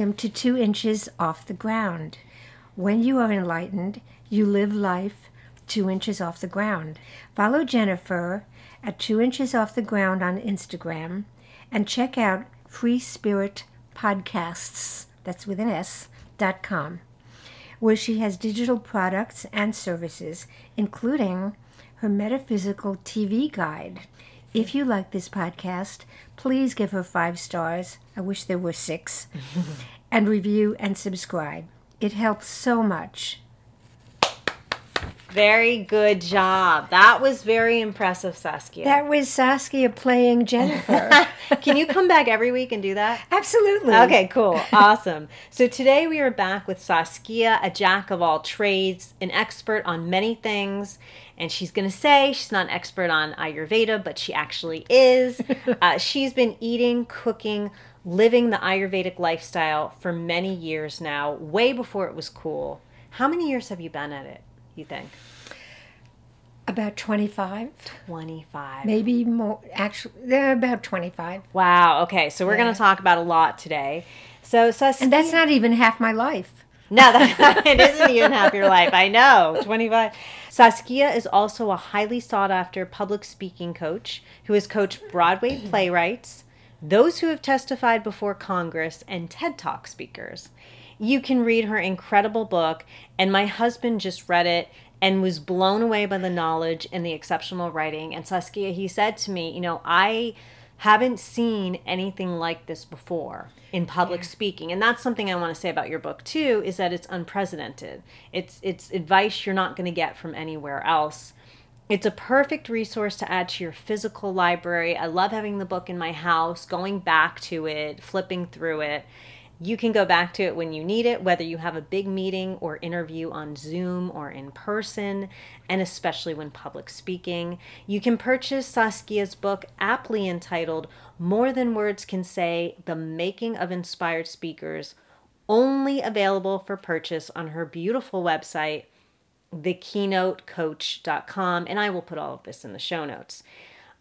them to 2 inches off the ground. When you are enlightened, you live life 2 inches off the ground. Follow Jennifer at 2 inches off the ground on Instagram and check out Free Spirit Podcasts, that's with an S, .com, where she has digital products and services, including her metaphysical TV guide. If you like this podcast, please give her 5 stars. I wish there were 6. And review and subscribe. It helps so much. Very good job. That was very impressive, Saskia. That was Saskia playing Jennifer. Can you come back every week and do that? Absolutely. Okay, cool. Awesome. So today we are back with Saskia, a jack of all trades, an expert on many things. And she's going to say she's not an expert on Ayurveda, but she actually is. She's been eating, cooking, living the Ayurvedic lifestyle for many years now, way before it was cool. How many years have you been at it, you think? About 25. 25. Maybe more. Actually, about 25. Wow. Okay. So we're going to talk about a lot today. So Saskia, and that's not even half my life. No, it isn't even half your life. I know. 25. Saskia is also a highly sought-after public speaking coach who has coached Broadway playwrights, those who have testified before Congress, and TED Talk speakers. You can read her incredible book, and my husband just read it and was blown away by the knowledge and the exceptional writing. And Saskia, he said to me, you know, I haven't seen anything like this before in public speaking. And that's something I want to say about your book too, is that it's unprecedented. It's advice you're not going to get from anywhere else. It's a perfect resource to add to your physical library. I love having the book in my house, going back to it, flipping through it. You can go back to it when you need it, whether you have a big meeting or interview on Zoom or in person, and especially when public speaking. You can purchase Saskia's book, aptly entitled More Than Words Can Say: The Making of Inspired Speakers, only available for purchase on her beautiful website, thekeynotecoach.com, and I will put all of this in the show notes.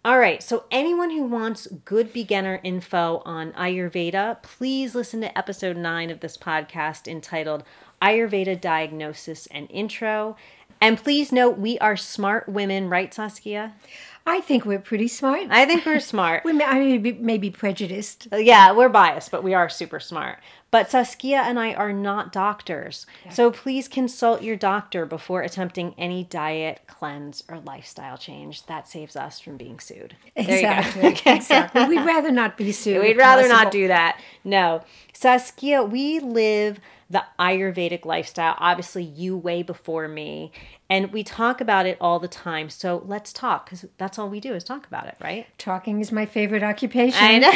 All right, so anyone who wants good beginner info on Ayurveda, please listen to episode 9 of this podcast entitled Ayurveda Diagnosis and Intro. And please note, we are smart women, right, Saskia? I think we're pretty smart. I think we're smart. I may be prejudiced. Yeah, we're biased, but we are super smart. But Saskia and I are not doctors, so please consult your doctor before attempting any diet, cleanse, or lifestyle change. That saves us from being sued. Exactly. There you go. Okay. Exactly. We'd rather not be sued. We'd rather not do that. No. Saskia, we live the Ayurvedic lifestyle, obviously you way before me, and we talk about it all the time. So let's talk, because that's all we do is talk about it, right? Talking is my favorite occupation. I know.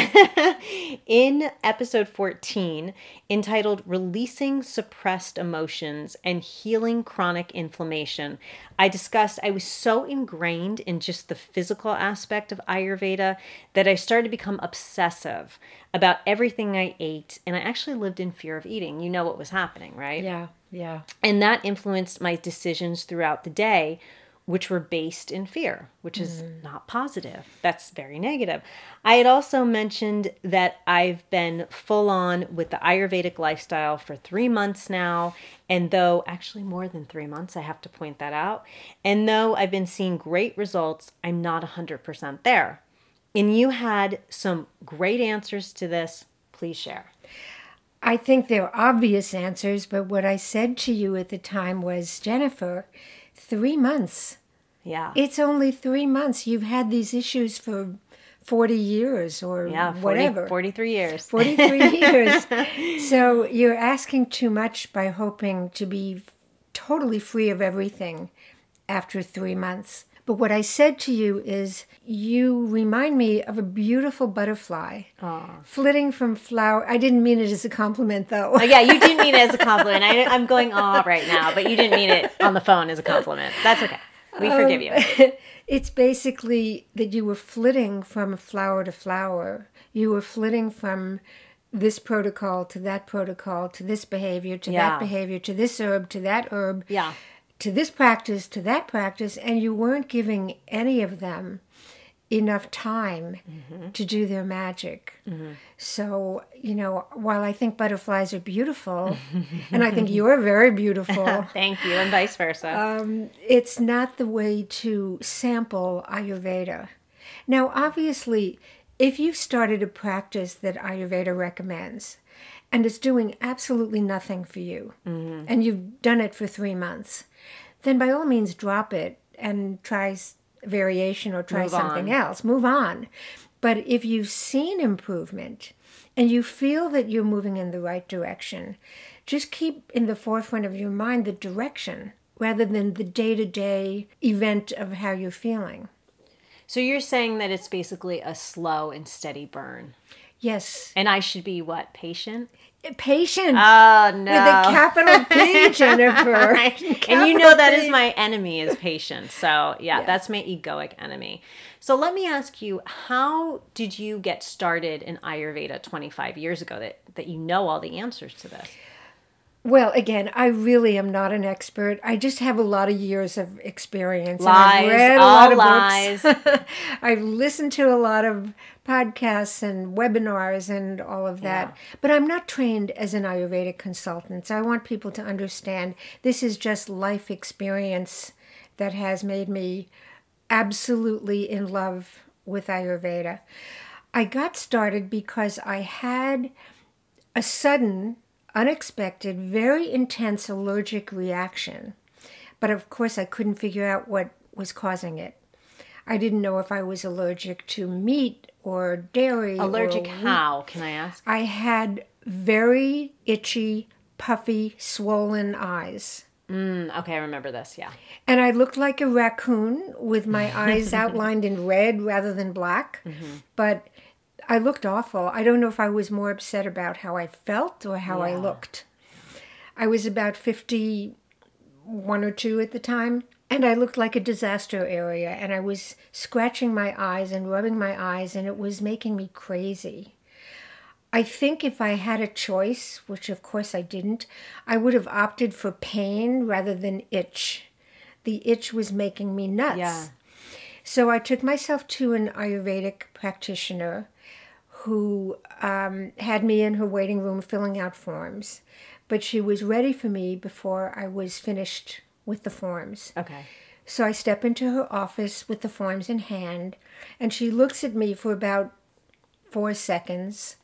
In episode 14, entitled Releasing Suppressed Emotions and Healing Chronic Inflammation, I discussed I was so ingrained in just the physical aspect of Ayurveda that I started to become obsessive about everything I ate, and I actually lived in fear of eating. You know what was happening, right? Yeah, yeah. And that influenced my decisions throughout the day, which were based in fear, which is not positive. That's very negative. I had also mentioned that I've been full on with the Ayurvedic lifestyle for 3 months now, and though actually more than 3 months, I have to point that out. And though I've been seeing great results, I'm not 100% there. And you had some great answers to this. Please share. I think they were obvious answers, but what I said to you at the time was, Jennifer, 3 months. Yeah. It's only 3 months. You've had these issues for 40 years or whatever. 43 years. 43 years. So you're asking too much by hoping to be totally free of everything after 3 months. But what I said to you is, you remind me of a beautiful butterfly flitting from flower. I didn't mean it as a compliment, though. Yeah, you didn't mean it as a compliment. I'm going off right now, but you didn't mean it on the phone as a compliment. That's okay. We forgive you. It's basically that you were flitting from flower to flower. You were flitting from this protocol, to this behavior, to that behavior, to this herb, to that herb. Yeah. To this practice, to that practice, and you weren't giving any of them enough time to do their magic. So, you know, while I think butterflies are beautiful, and I think you are very beautiful. Thank you, and vice versa. It's not the way to sample Ayurveda. Now, obviously, if you've started a practice that Ayurveda recommends, and it's doing absolutely nothing for you, and you've done it for 3 months, then by all means drop it and try variation or try something else. Move on. But if you've seen improvement and you feel that you're moving in the right direction, just keep in the forefront of your mind the direction rather than the day-to-day event of how you're feeling. So you're saying that it's basically a slow and steady burn. Yes. And I should be what? Patient? Patient. Oh, no. With a capital P, Jennifer. And you know that is my enemy is patience. So, yeah, that's my egoic enemy. So let me ask you, how did you get started in Ayurveda 25 years ago that you know all the answers to this? Well, again, I really am not an expert. I just have a lot of years of experience. Lies, and I've read a lot of books. I've listened to a lot of podcasts and webinars and all of that. Yeah. But I'm not trained as an Ayurvedic consultant. So I want people to understand this is just life experience that has made me absolutely in love with Ayurveda. I got started because I had a sudden, unexpected, very intense allergic reaction. But of course, I couldn't figure out what was causing it. I didn't know if I was allergic to meat or dairy. Allergic how, can I ask? I had very itchy, puffy, swollen eyes. Okay, I remember this, yeah. And I looked like a raccoon with my eyes outlined in red rather than black. But I looked awful. I don't know if I was more upset about how I felt or how I looked. I was about 51 or 2 at the time, and I looked like a disaster area, and I was scratching my eyes and rubbing my eyes, and it was making me crazy. I think if I had a choice, which of course I didn't, I would have opted for pain rather than itch. The itch was making me nuts. Yeah. So I took myself to an Ayurvedic practitioner who had me in her waiting room filling out forms. But she was ready for me before I was finished with the forms. Okay. So I step into her office with the forms in hand, and she looks at me for about 4 seconds,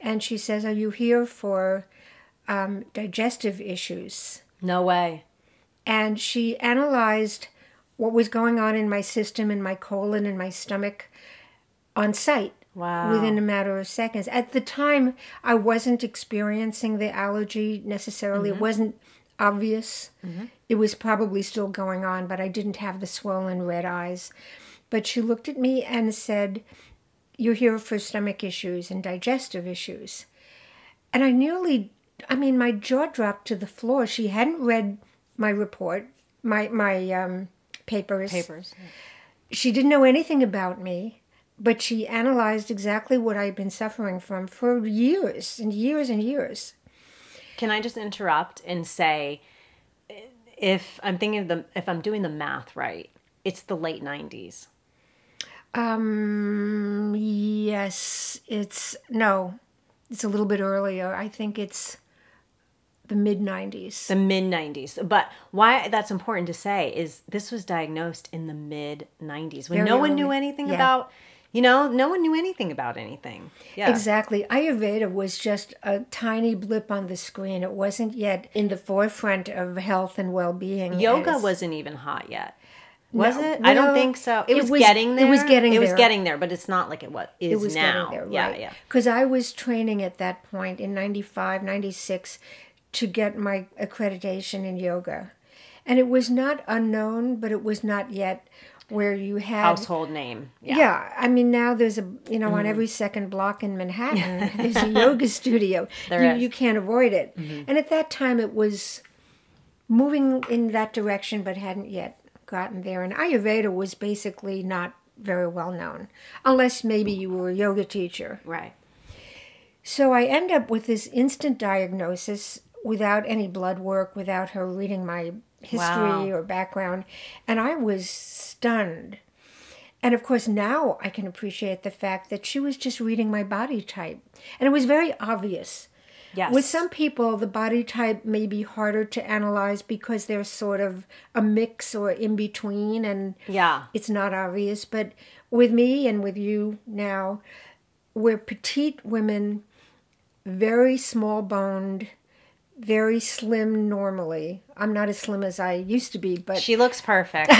and she says, "Are you here for digestive issues?" No way. And she analyzed what was going on in my system, in my colon, in my stomach, on site. Wow. Within a matter of seconds. At the time, I wasn't experiencing the allergy necessarily. It wasn't obvious. It was probably still going on, but I didn't have the swollen red eyes. But she looked at me and said, "You're here for stomach issues and digestive issues." And my jaw dropped to the floor. She hadn't read my report, my papers. She didn't know anything about me. But she analyzed exactly what I had been suffering from for years and years and years. Can I just interrupt and say, if I'm doing the math right, it's the late 90s. Yes, it's a little bit earlier. I think it's the mid 90s. The mid 90s. But why that's important to say is this was diagnosed in the mid 90s when no one knew anything about. No one knew anything about anything. Yeah. Exactly. Ayurveda was just a tiny blip on the screen. It wasn't yet in the forefront of health and well-being. Yoga wasn't even hot yet. Was it? I don't think so. It was getting there. It was getting there, but it's not like it was now. Getting there, right? Yeah, yeah. Because I was training at that point in 95, 96 to get my accreditation in yoga. And it was not unknown, but it was not yet where you had household name. Yeah. I mean, now there's on every second block in Manhattan, there's a yoga studio. You can't avoid it. And at that time, it was moving in that direction, but hadn't yet gotten there. And Ayurveda was basically not very well known, unless maybe you were a yoga teacher. Right. So I end up with this instant diagnosis without any blood work, without her reading my history or background, and I was stunned. And of course, now I can appreciate the fact that she was just reading my body type. And it was very obvious. Yes. With some people, the body type may be harder to analyze because they're sort of a mix or in between, and it's not obvious. But with me and with you now, we're petite women, very small-boned, very slim normally. I'm not as slim as I used to be, but... She looks perfect.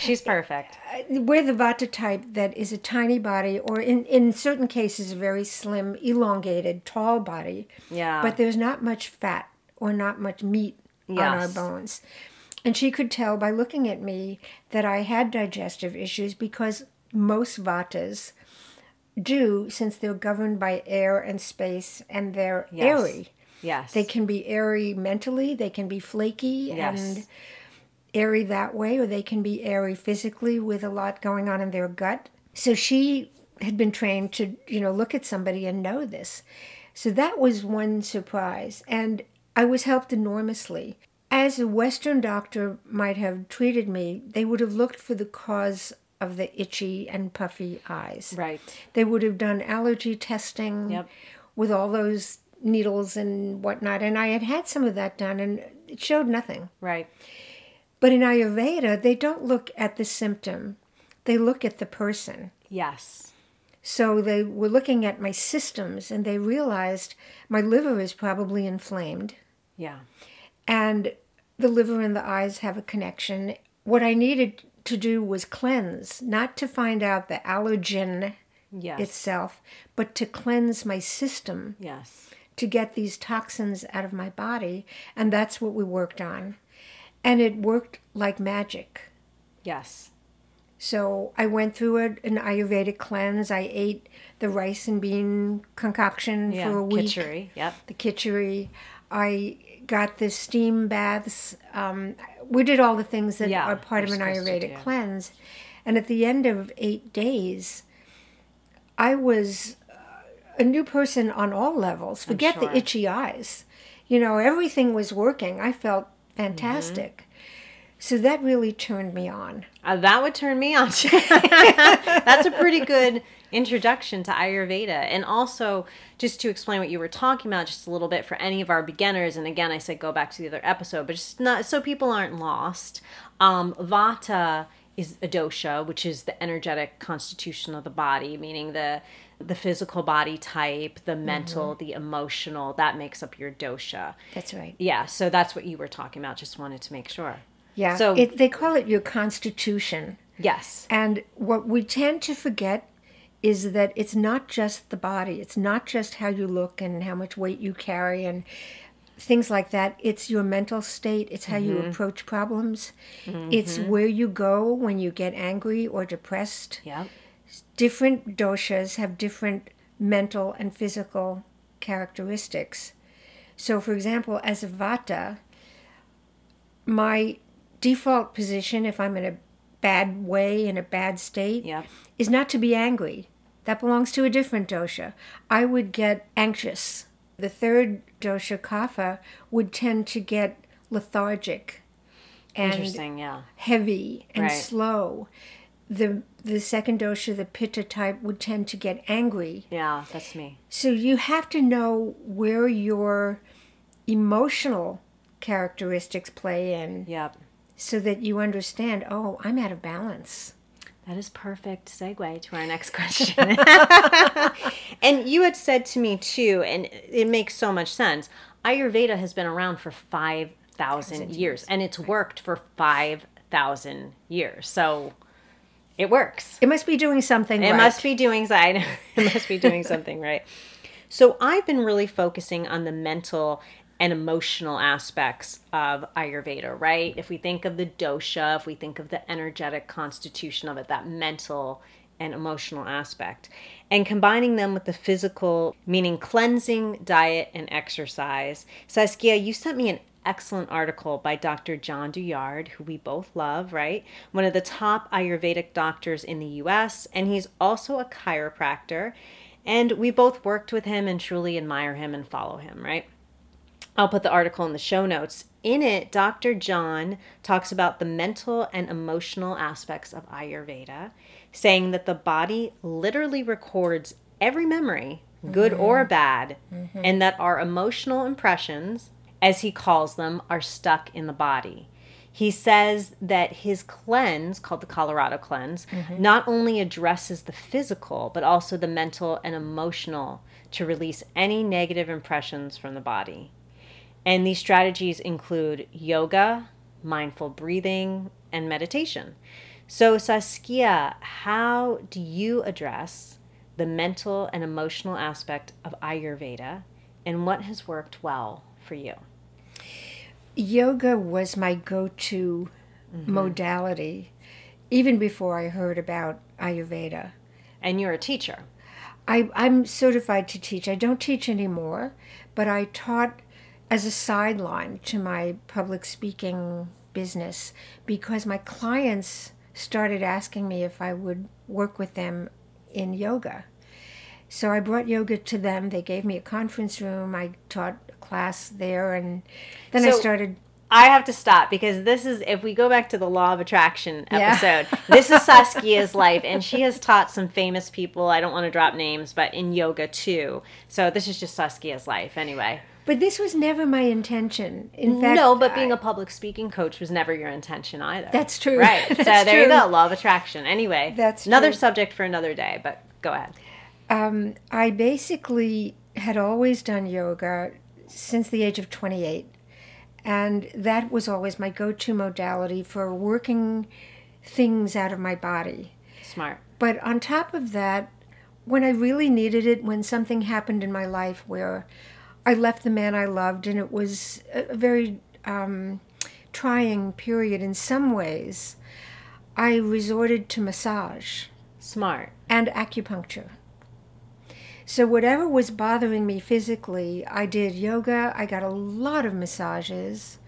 She's perfect. We're the Vata type that is a tiny body, or in certain cases, a very slim, elongated, tall body. Yeah. But there's not much fat or not much meat on our bones. And she could tell by looking at me that I had digestive issues, because most Vatas do, since they're governed by air and space, and they're airy. Yes. They can be airy mentally, they can be flaky and airy that way, or they can be airy physically with a lot going on in their gut. So she had been trained to, you know, look at somebody and know this. So that was one surprise. And I was helped enormously. As a Western doctor might have treated me, they would have looked for the cause of the itchy and puffy eyes. Right. They would have done allergy testing with all those needles and whatnot, and I had had some of that done, and it showed nothing. Right. But in Ayurveda, they don't look at the symptom. They look at the person. Yes. So they were looking at my systems, and they realized my liver is probably inflamed. Yeah. And the liver and the eyes have a connection. What I needed to do was cleanse, not to find out the allergen itself, but to cleanse my system. Yes. To get these toxins out of my body, and that's what we worked on. And it worked like magic. Yes. So I went through an Ayurvedic cleanse. I ate the rice and bean concoction for a week. Khichdi, the khichdi. I got the steam baths. We did all the things that are part of an Ayurvedic cleanse. And at the end of 8 days, I was a new person on all levels. Forget the itchy eyes. You know, everything was working. I felt fantastic. Mm-hmm. So that really turned me on. That would turn me on. That's a pretty good introduction to Ayurveda. And also, just to explain what you were talking about just a little bit for any of our beginners, and again, I said go back to the other episode, but just not so people aren't lost. Vata is a dosha, which is the energetic constitution of the body, meaning the physical body type, the mental, the emotional, that makes up your dosha. That's right. Yeah, so that's what you were talking about. Just wanted to make sure. Yeah, so they call it your constitution. Yes. And what we tend to forget is that it's not just the body. It's not just how you look and how much weight you carry and things like that. It's your mental state. It's how you approach problems. Mm-hmm. It's where you go when you get angry or depressed. Yeah. Different doshas have different mental and physical characteristics. So, for example, as a Vata, my default position, if I'm in a bad way, in a bad state, is not to be angry. That belongs to a different dosha. I would get anxious. The third dosha, Kapha, would tend to get lethargic and heavy and slow. The second dosha, the Pitta type, would tend to get angry. Yeah, that's me. So you have to know where your emotional characteristics play in so that you understand, oh, I'm out of balance. That is perfect segue to our next question. And you had said to me, too, and it makes so much sense, Ayurveda has been around for 5,000 years, and it's worked for 5,000 years. So... it works. It must be doing something right. It must be doing something right. So I've been really focusing on the mental and emotional aspects of Ayurveda, right? If we think of the dosha, if we think of the energetic constitution of it, that mental and emotional aspect, and combining them with the physical, meaning cleansing, diet, and exercise. Saskia, you sent me an excellent article by Dr. John Douillard, who we both love, right? One of the top Ayurvedic doctors in the U.S., and he's also a chiropractor. And we both worked with him and truly admire him and follow him, right? I'll put the article in the show notes. In it, Dr. John talks about the mental and emotional aspects of Ayurveda, saying that the body literally records every memory, good or bad, and that our emotional impressions, as he calls them, are stuck in the body. He says that his cleanse, called the Colorado cleanse, not only addresses the physical, but also the mental and emotional to release any negative impressions from the body. And these strategies include yoga, mindful breathing, and meditation. So Saskia, how do you address the mental and emotional aspect of Ayurveda, and what has worked well for you? Yoga was my go-to modality, even before I heard about Ayurveda. And you're a teacher. I'm certified to teach. I don't teach anymore, but I taught as a sideline to my public speaking business because my clients started asking me if I would work with them in yoga. So I brought yoga to them. They gave me a conference room. I taught a class there, and then I started. I have to stop because this is, if we go back to the Law of Attraction episode, this is Saskia's life, and she has taught some famous people. I don't want to drop names, but in yoga too. So this is just Saskia's life anyway. But this was never my intention. In fact, no, but being a public speaking coach was never your intention either. That's true. Right. That's so there you go, Law of Attraction. Anyway, that's another subject for another day, but go ahead. I basically had always done yoga since the age of 28, and that was always my go-to modality for working things out of my body. Smart. But on top of that, when I really needed it, when something happened in my life where I left the man I loved, and it was a very trying period in some ways, I resorted to massage. Smart. And acupuncture. So whatever was bothering me physically, I did yoga, I got a lot of massages,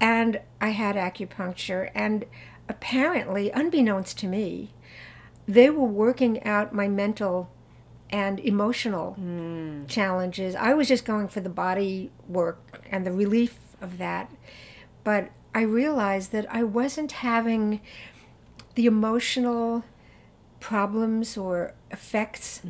and I had acupuncture. And apparently, unbeknownst to me, they were working out my mental and emotional challenges. I was just going for the body work and the relief of that. But I realized that I wasn't having the emotional problems or effects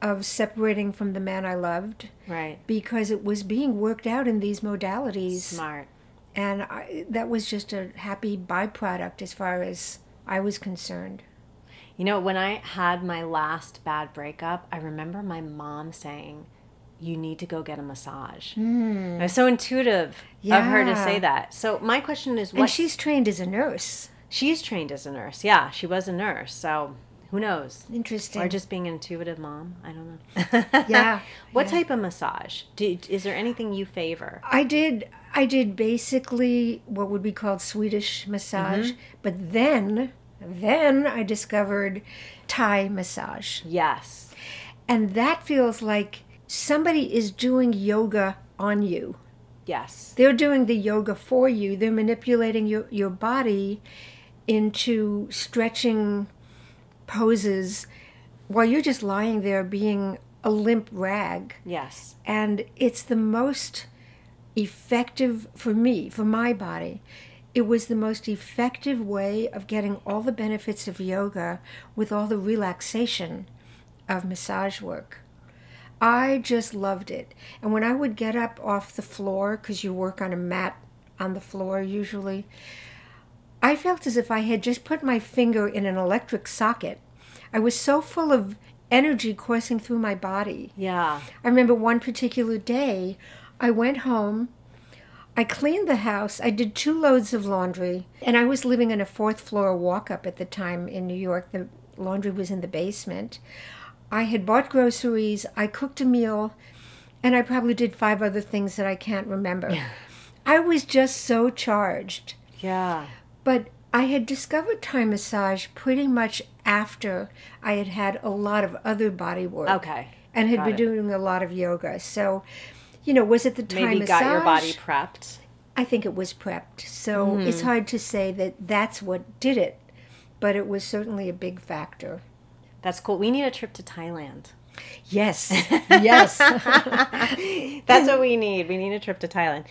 of separating from the man I loved. Right. Because it was being worked out in these modalities. Smart. And that was just a happy byproduct as far as I was concerned. You know, when I had my last bad breakup, I remember my mom saying, you need to go get a massage. It was so intuitive of her to say that. So my question is, and she's trained as a nurse. She's trained as a nurse. Yeah, she was a nurse. So who knows? Interesting. Or just being an intuitive mom. I don't know. What type of massage? Is there anything you favor? I did basically what would be called Swedish massage. But then I discovered Thai massage. Yes. And that feels like somebody is doing yoga on you. Yes. They're doing the yoga for you. They're manipulating your body into stretching poses while you're just lying there being a limp rag. Yes. And it's the most effective for me, for my body. It was the most effective way of getting all the benefits of yoga with all the relaxation of massage work. I just loved it. And when I would get up off the floor, because you work on a mat on the floor usually, I felt as if I had just put my finger in an electric socket. I was so full of energy coursing through my body. Yeah. I remember one particular day, I went home, I cleaned the house, I did 2 loads of laundry, and I was living in a 4th floor walk-up at the time in New York. The laundry was in the basement. I had bought groceries, I cooked a meal, and I probably did 5 other things that I can't remember. Yeah. I was just so charged. Yeah. But I had discovered Thai massage pretty much after I had had a lot of other body work. Okay. And had been doing a lot of yoga. So, you know, was it the Thai massage? Maybe got your body prepped? I think it was prepped. So it's hard to say that that's what did it, but it was certainly a big factor. That's cool. We need a trip to Thailand. Yes. Yes. That's what we need. We need a trip to Thailand.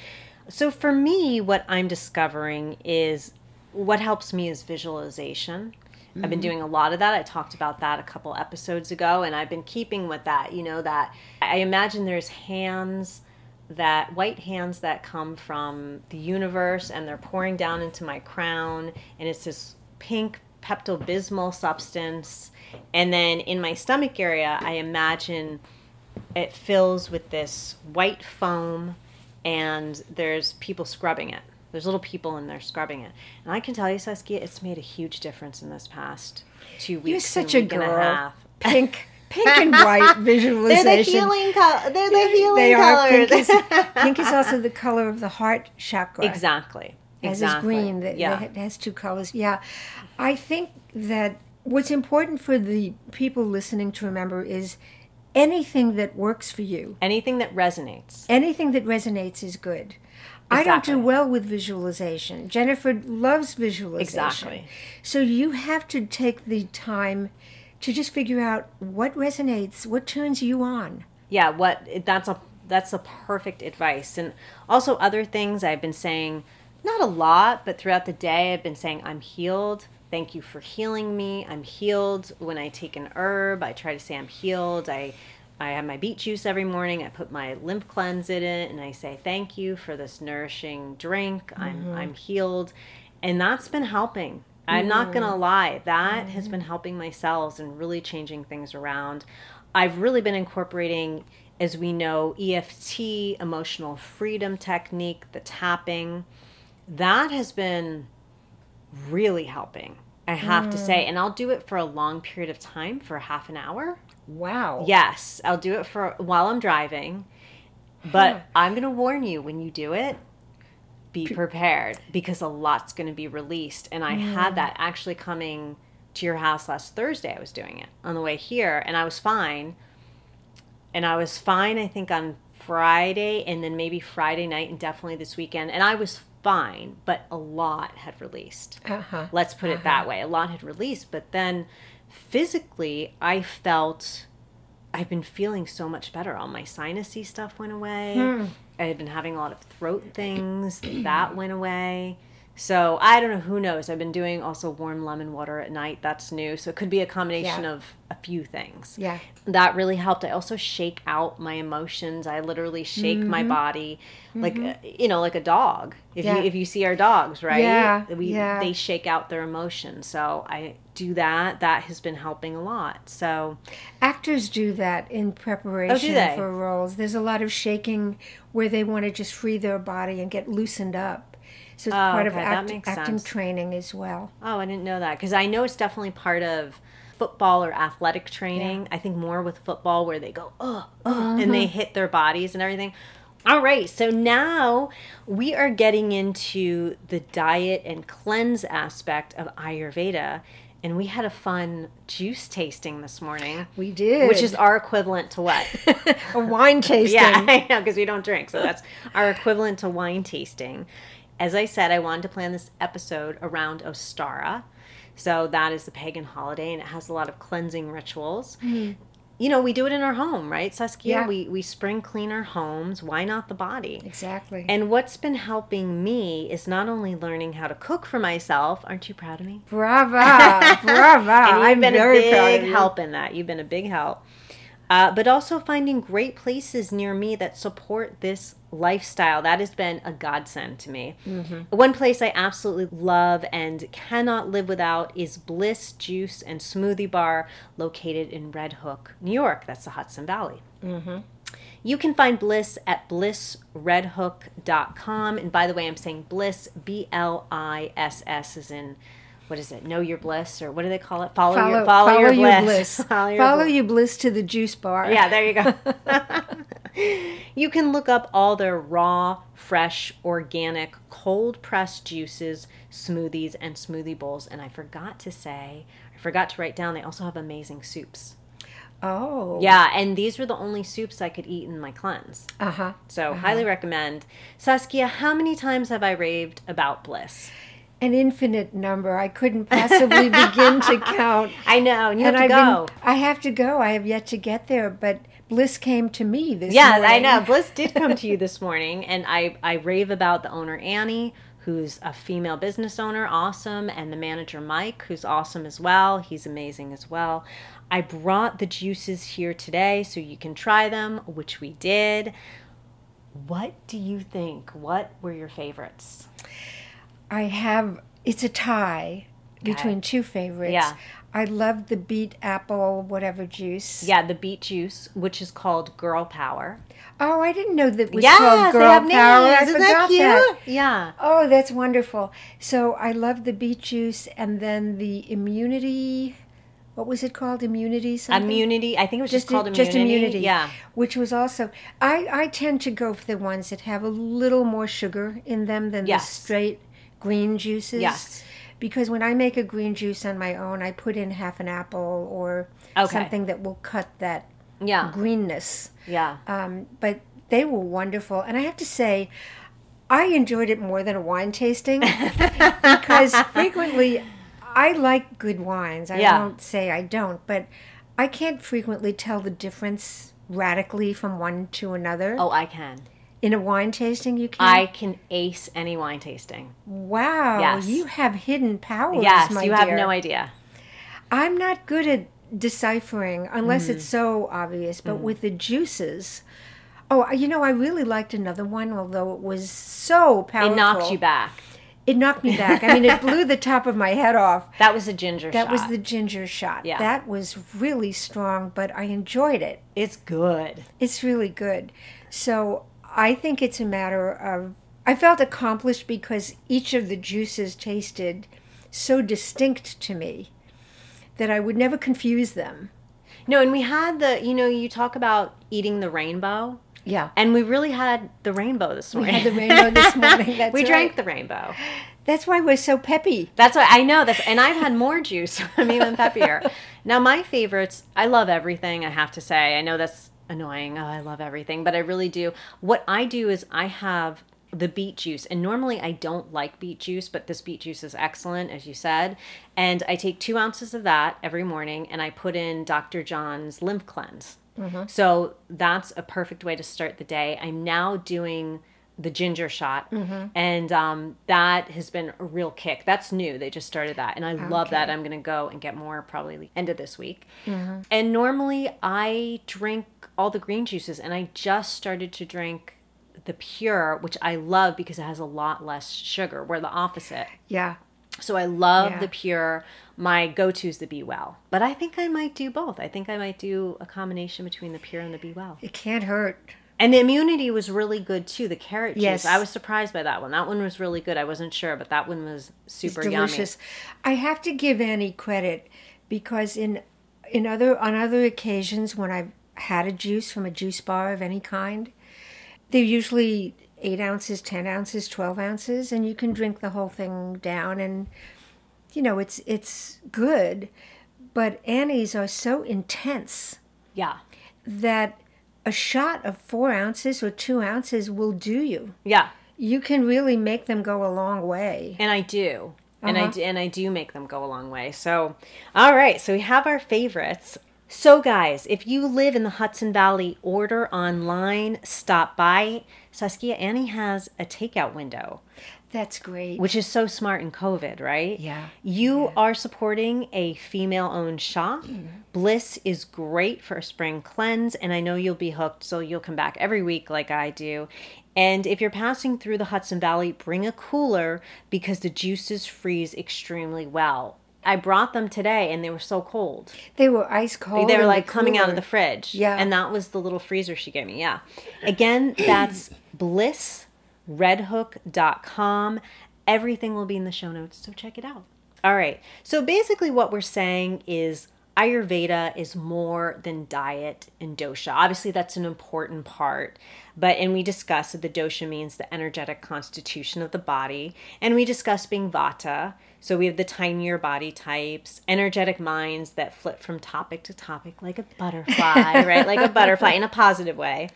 So for me, what I'm discovering is what helps me is visualization. Mm-hmm. I've been doing a lot of that. I talked about that a couple episodes ago, and I've been keeping with that, you know, that I imagine there's hands that white hands that come from the universe, and they're pouring down into my crown, and it's this pink Pepto-Bismol substance. And then in my stomach area, I imagine it fills with this white foam, and there's people scrubbing it. There's little people in there scrubbing it. And I can tell you, Saskia, it's made a huge difference in this past 2 weeks. You're such a girl. And a half. Pink and white visualization. They're the healing color. They're the healing they are. Colors. Pink is also the color of the heart chakra. Exactly. As is green. It has two colors. Yeah. I think that what's important for the people listening to remember is anything that works for you. Anything that resonates. Anything that resonates is good. Exactly. I don't do well with visualization. Jennifer loves visualization. Exactly. So you have to take the time to just figure out what resonates, what turns you on. Yeah, that's a perfect advice. And also other things I've been saying, not a lot, but throughout the day I've been saying, I'm healed. Thank you for healing me. I'm healed. When I take an herb, I try to say I'm healed. I have my beet juice every morning. I put my lymph cleanse in it, and I say thank you for this nourishing drink. Mm-hmm. I'm healed. And that's been helping. I'm not going to lie. That has been helping my cells and really changing things around. I've really been incorporating, as we know, EFT, emotional freedom technique, the tapping. That has been really helping. I have to say, and I'll do it for a long period of time, for half an hour. Wow. Yes, I'll do it for while I'm driving. But I'm going to warn you, when you do it, be prepared, because a lot's going to be released. And I had that actually coming to your house last Thursday. I was doing it on the way here, and I was fine. And I was fine, I think, on Friday, and then maybe Friday night, and definitely this weekend. And I was fine, but a lot had released. Uh-huh. Let's put it that way. A lot had released, but then physically I've been feeling so much better. All my sinusy stuff went away. I had been having a lot of throat things that went away. So I don't know, who knows. I've been doing also warm lemon water at night. That's new. So it could be a combination of a few things. Yeah. That really helped. I also shake out my emotions. I literally shake my body like a dog. If you see our dogs, right? Yeah. They shake out their emotions. So I do that. That has been helping a lot. So actors do that in preparation for roles. There's a lot of shaking where they want to just free their body and get loosened up. So it's part of acting training as well. Oh, I didn't know that, because I know it's definitely part of football or athletic training. Yeah. I think more with football, where they go, and they hit their bodies and everything. All right, so now we are getting into the diet and cleanse aspect of Ayurveda. And we had a fun juice tasting this morning. We did. Which is our equivalent to what? A wine tasting. Yeah, I know, because we don't drink. So that's our equivalent to wine tasting. As I said, I wanted to plan this episode around Ostara. So that is the pagan holiday, and it has a lot of cleansing rituals. Mm-hmm. You know, we do it in our home, right, Saskia? Yeah. We spring clean our homes. Why not the body? Exactly. And what's been helping me is not only learning how to cook for myself. Aren't you proud of me? Bravo. And you've been a big help in that. You've been a big help. But also finding great places near me that support this lifestyle. That has been a godsend to me. Mm-hmm. One place I absolutely love and cannot live without is Bliss Juice and Smoothie Bar, located in Red Hook, New York. That's the Hudson Valley. Mm-hmm. You can find Bliss at blissredhook.com. And by the way, I'm saying Bliss, B-L-I-S-S, as in, what is it? Know your bliss, or what do they call it? Follow your bliss. Follow your bliss to the juice bar. Yeah, there you go. You can look up all their raw, fresh, organic, cold-pressed juices, smoothies, and smoothie bowls. And I forgot to write down, they also have amazing soups. Oh. Yeah, and these were the only soups I could eat in my cleanse. So highly recommend. Saskia, how many times have I raved about Bliss? an infinite number. I couldn't possibly begin to count. I know, and you have to go. I have to go. I have yet to get there, but Bliss came to me this morning. Yes, I know. Bliss did come to you this morning, and I rave about the owner, Annie, who's a female business owner, awesome, and the manager, Mike, who's awesome as well. He's amazing as well. I brought the juices here today so you can try them, which we did. What do you think? What were your favorites? I have, it's a tie between two favorites. Yeah. I love the beet apple whatever juice. Yeah, the beet juice, which is called Girl Power. Oh, I didn't know that it was called Girl Power. Names. Isn't that cute? That. Yeah. Oh, that's wonderful. So I love the beet juice, and then the immunity, what was it called? Immunity something? Immunity. I think it was just called immunity. Just immunity. Yeah. Which was also, I tend to go for the ones that have a little more sugar in them than the straight green juices. Yes. Because when I make a green juice on my own, I put in half an apple or something that will cut that greenness. Yeah. But they were wonderful. And I have to say, I enjoyed it more than a wine tasting because frequently I like good wines. I won't say I don't, but I can't frequently tell the difference radically from one to another. Oh, I can. In a wine tasting, you can? I can ace any wine tasting. Wow. Yes. You have hidden powers, my dear. Yes, you have no idea. I'm not good at deciphering, unless it's so obvious. But with the juices, I really liked another one, although it was so powerful. It knocked you back. It knocked me back. I mean, it blew the top of my head off. That was a ginger shot. That was the ginger shot. Yeah. That was really strong, but I enjoyed it. It's good. It's really good. So I think it's a matter of, I felt accomplished because each of the juices tasted so distinct to me that I would never confuse them. No, and we had you talk about eating the rainbow. Yeah. And we really had the rainbow this morning. That's we drank the rainbow. That's why we're so peppy. That's why, I know. And I've had more juice. I'm even peppier. Now, my favorites, I love everything, I have to say. I know that's annoying. Oh, I love everything, but I really do. What I do is I have the beet juice, and normally I don't like beet juice, but this beet juice is excellent, as you said. And I take 2 ounces of that every morning, and I put in Dr. John's lymph cleanse. Mm-hmm. So that's a perfect way to start the day. I'm now doing the ginger shot, and that has been a real kick. That's new. They just started that, and I love that. I'm going to go and get more probably end of this week. Mm-hmm. And normally I drink all the green juices, and I just started to drink the pure, which I love because it has a lot less sugar. We're the opposite. Yeah. So I love the pure. My go-to is the Be Well. But I think I might do both. I think I might do a combination between the pure and the Be Well. It can't hurt. And the immunity was really good, too. The carrot juice. Yes. I was surprised by that one. That one was really good. I wasn't sure, but that one was super delicious. Yummy. I have to give Annie credit because on other occasions when I've had a juice from a juice bar of any kind, they're usually 8 ounces, 10 ounces, 12 ounces, and you can drink the whole thing down, and, it's good. But Annie's are so intense that a shot of 4 ounces or 2 ounces will do you. Yeah. You can really make them go a long way. And I do. Uh-huh. And I do make them go a long way. So, all right. So we have our favorites. So guys, if you live in the Hudson Valley, order online, stop by. Saskia, Annie has a takeout window. That's great. Which is so smart in COVID, right? Yeah. You are supporting a female-owned shop. Mm-hmm. Bliss is great for a spring cleanse, and I know you'll be hooked, so you'll come back every week like I do. And if you're passing through the Hudson Valley, bring a cooler because the juices freeze extremely well. I brought them today, and they were so cold. They were ice cold. They were like coming out of the fridge. Yeah. And that was the little freezer she gave me, Again, that's blissredhook.com. Everything will be in the show notes, so check it out. All right. So basically what we're saying is Ayurveda is more than diet and dosha. Obviously, that's an important part. And we discussed that the dosha means the energetic constitution of the body. And we discussed being Vata. So we have the tinier body types, energetic minds that flip from topic to topic like a butterfly, right? Like a butterfly in a positive way.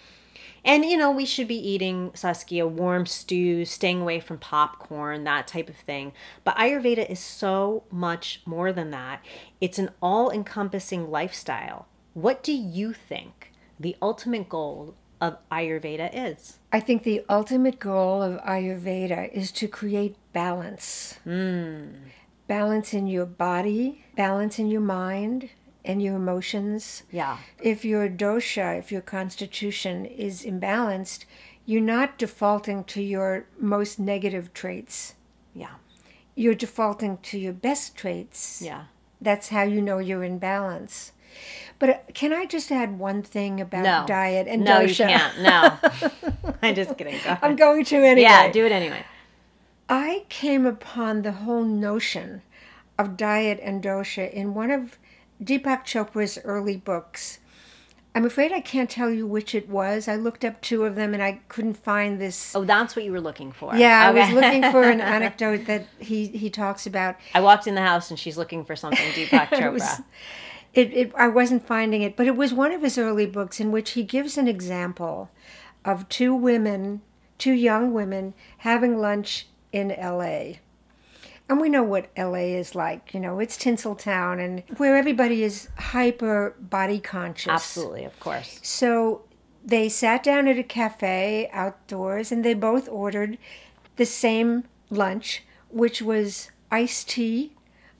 And, you know, we should be eating, Saskia, warm stews, staying away from popcorn, that type of thing. But Ayurveda is so much more than that. It's an all-encompassing lifestyle. What do you think the ultimate goal of Ayurveda is? I think the ultimate goal of Ayurveda is to create balance. Balance in your body, balance in your mind, and your emotions. Yeah. If your dosha, if your constitution is imbalanced, you're not defaulting to your most negative traits. Yeah. You're defaulting to your best traits. Yeah. That's how you know you're in balance. But can I just add one thing about diet and dosha? No, you can't. I'm just kidding. Go ahead. I'm going to anyway. Yeah, do it anyway. I came upon the whole notion of diet and dosha in one of Deepak Chopra's early books. I'm afraid I can't tell you which it was. I looked up two of them and I couldn't find this. Oh, that's what you were looking for. Yeah, okay. I was looking for an anecdote that he talks about. I walked in the house and she's looking for something Deepak Chopra. I wasn't finding it, but it was one of his early books in which he gives an example of two young women, having lunch in L.A., and we know what L.A. is like. You know, it's Tinseltown and where everybody is hyper body conscious. Absolutely, of course. So they sat down at a cafe outdoors and they both ordered the same lunch, which was iced tea,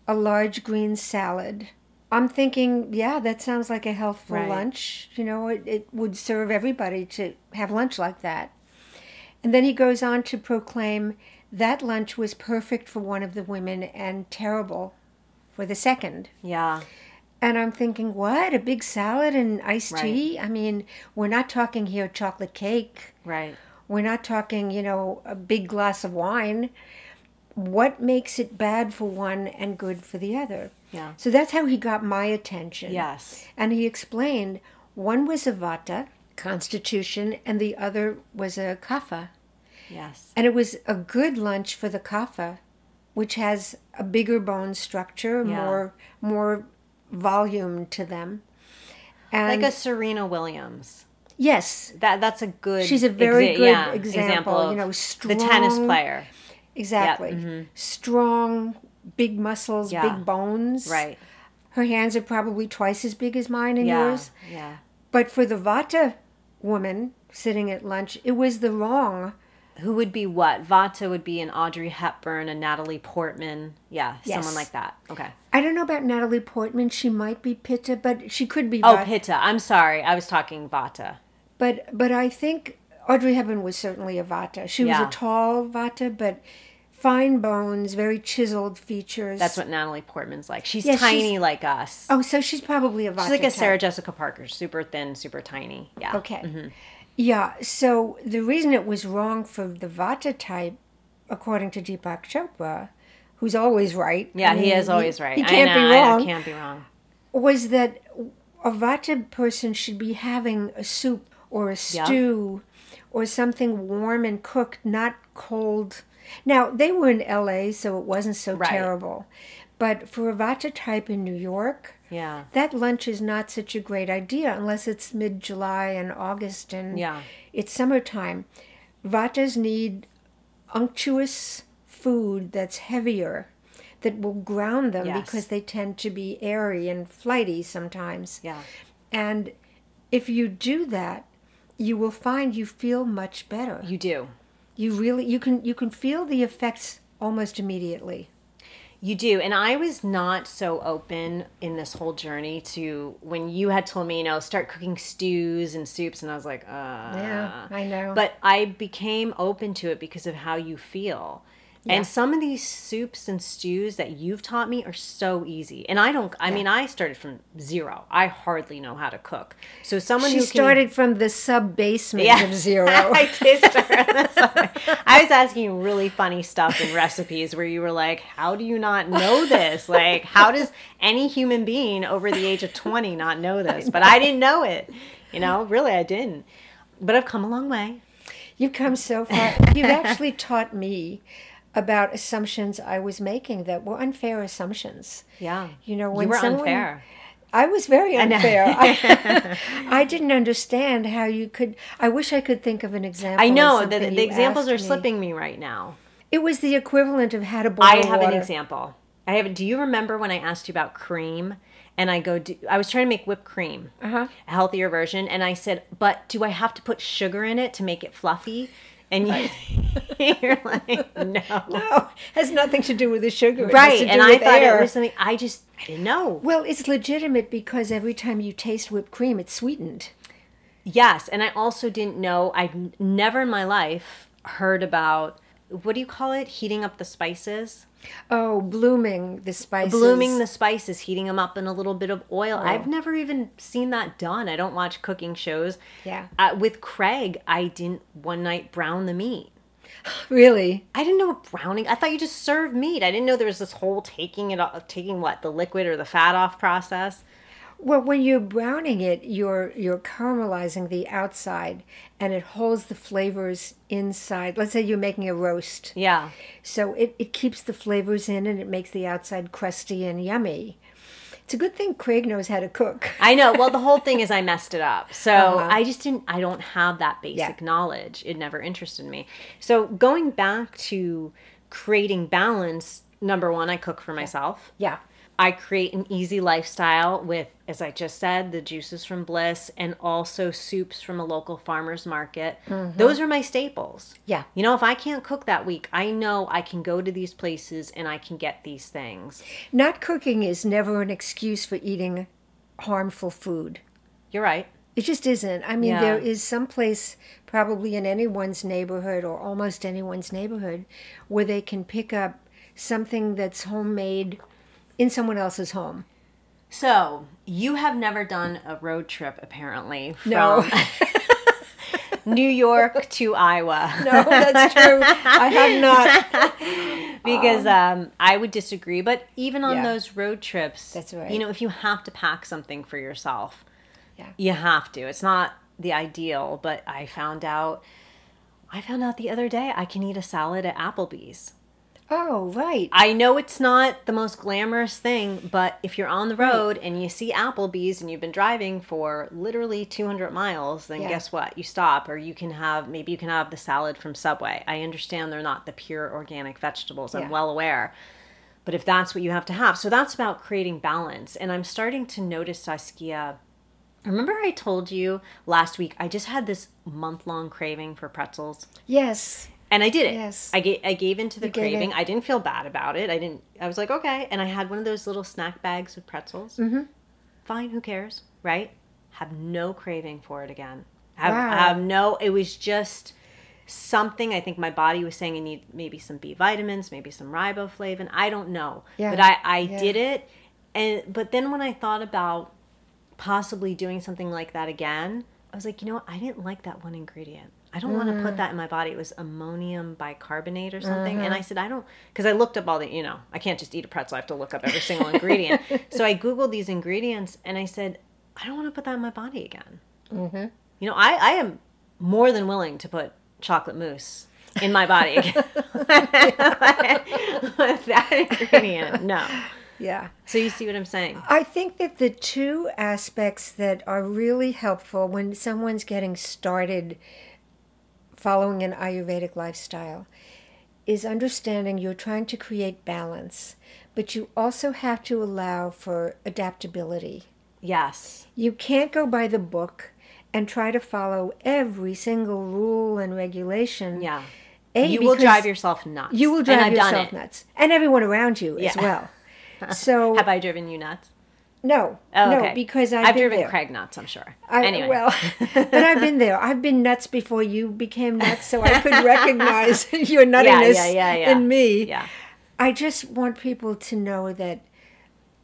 a large green salad. I'm thinking, yeah, that sounds like a healthful lunch. You know, it would serve everybody to have lunch like that. And then he goes on to proclaim, that lunch was perfect for one of the women and terrible for the second. Yeah. And I'm thinking, what? A big salad and iced tea? I mean, we're not talking here chocolate cake. Right. We're not talking, you know, a big glass of wine. What makes it bad for one and good for the other? Yeah. So that's how he got my attention. Yes. And he explained one was a Vata constitution and the other was a Kapha. Yes. And it was a good lunch for the Kapha, which has a bigger bone structure, more volume to them. And like a Serena Williams. Yes. That's a good example. She's a very good example. You know, strong. The tennis player. Exactly. Yep. Mm-hmm. Strong, big muscles, big bones. Right. Her hands are probably twice as big as mine and yours. Yeah. But for the Vata woman sitting at lunch, it was the wrong. Who would be what? Vata would be an Audrey Hepburn, and Natalie Portman. Yeah, yes. Someone like that. Okay. I don't know about Natalie Portman. She might be Pitta, but she could be Vata. Oh, Pitta. I'm sorry. I was talking Vata. But I think Audrey Hepburn was certainly a Vata. She was a tall Vata, but fine bones, very chiseled features. That's what Natalie Portman's like. She's tiny like us. Oh, so she's probably a Vata. She's like a Sarah Jessica Parker, super thin, super tiny. Yeah. Okay. Mm-hmm. Yeah, so the reason it was wrong for the Vata type, according to Deepak Chopra, who's always right. Yeah, I mean, he is always right. He can't be wrong. He can't be wrong. Was that a Vata person should be having a soup or a stew or something warm and cooked, not cold. Now, they were in L.A., so it wasn't so terrible. But for a Vata type in New York, that lunch is not such a great idea unless it's mid-July and August and it's summertime. Vatas need unctuous food that's heavier, that will ground them because they tend to be airy and flighty sometimes. Yeah. And if you do that, you will find you feel much better. You do. You really you can feel the effects almost immediately. You do. And I was not so open in this whole journey to when you had told me, you know, start cooking stews and soups. And I was like, Yeah, I know. But I became open to it because of how you feel. Yeah. And some of these soups and stews that you've taught me are so easy. And I mean, I started from zero. I hardly know how to cook. So someone who started from the sub-basement of zero. I did start on the sub-basement. I was asking you really funny stuff and recipes where you were like, how do you not know this? Like, how does any human being over the age of 20 not know this? But I didn't know it. You know, really, I didn't. But I've come a long way. You've come so far. You've actually taught me about assumptions I was making that were unfair assumptions. Yeah. You know, when you were someone, unfair. I was very unfair. I didn't understand how you could. I wish I could think of an example. I know that the examples are slipping me right now. It was the equivalent of how to boil water. I have an example. I have. Do you remember when I asked you about cream? And I was trying to make whipped cream, a healthier version. And I said, but do I have to put sugar in it to make it fluffy? And you're like, no, has nothing to do with the sugar. Right. And I thought it was something I didn't know. Well, it's legitimate because every time you taste whipped cream, it's sweetened. Yes. And I also didn't know. I've never in my life heard about, what do you call it? Heating up the spices. Oh, blooming the spices. Blooming the spices, heating them up in a little bit of oil. Oh. I've never even seen that done. I don't watch cooking shows. Yeah. With Craig, I didn't one night brown the meat. Really? I didn't know what browning. I thought you just served meat. I didn't know there was this whole taking the liquid or the fat off process. Well, when you're browning it, you're caramelizing the outside, and it holds the flavors inside. Let's say you're making a roast. Yeah. So it keeps the flavors in, and it makes the outside crusty and yummy. It's a good thing Craig knows how to cook. I know. Well, the whole thing is I messed it up. So I don't have that basic knowledge. It never interested me. So going back to creating balance, number one, I cook for myself. Yeah. I create an easy lifestyle with, as I just said, the juices from Bliss and also soups from a local farmer's market. Mm-hmm. Those are my staples. Yeah. You know, if I can't cook that week, I know I can go to these places and I can get these things. Not cooking is never an excuse for eating harmful food. You're right. It just isn't. I mean, there is some place probably in anyone's neighborhood or almost anyone's neighborhood where they can pick up something that's homemade in someone else's home. So, you have never done a road trip, apparently. No. New York to Iowa. No, that's true. I have not. Because I would disagree. But even on those road trips, that's right. You know, if you have to pack something for yourself, you have to. It's not the ideal, but I found out the other day I can eat a salad at Applebee's. Oh, right. I know it's not the most glamorous thing, but if you're on the road and you see Applebee's and you've been driving for literally 200 miles, then guess what? You stop, or you can have the salad from Subway. I understand they're not the pure organic vegetables. I'm well aware. But if that's what you have to have. So that's about creating balance. And I'm starting to notice, Saskia, remember I told you last week, I just had this month-long craving for pretzels? Yes. And I did it. Yes. I gave into the craving. I didn't feel bad about it. I was like, okay. And I had one of those little snack bags of pretzels. Mm-hmm. Fine. Who cares? Right? Have no craving for it again. It was just something. I think my body was saying I need maybe some B vitamins, maybe some riboflavin. I don't know. Yeah. But I did it. But then when I thought about possibly doing something like that again, I was like, you know what? I didn't like that one ingredient. I don't want to put that in my body. It was ammonium bicarbonate or something. Mm-hmm. And I said, because I looked up all the, I can't just eat a pretzel. I have to look up every single ingredient. So I Googled these ingredients and I said, I don't want to put that in my body again. Mm-hmm. You know, I am more than willing to put chocolate mousse in my body again. With that ingredient, no. Yeah. So you see what I'm saying? I think that the two aspects that are really helpful when someone's getting started following an Ayurvedic lifestyle is understanding you're trying to create balance, but you also have to allow for adaptability. Yes. You can't go by the book and try to follow every single rule and regulation. Yeah. You will drive yourself nuts. You will drive yourself nuts. And everyone around you as well. So have I driven you nuts? No. Oh, okay. No, because I've been driven there. Craig nuts, I'm sure. Anyway. Well, but I've been there. I've been nuts before you became nuts, so I could recognize your nuttiness in me. Yeah. I just want people to know that,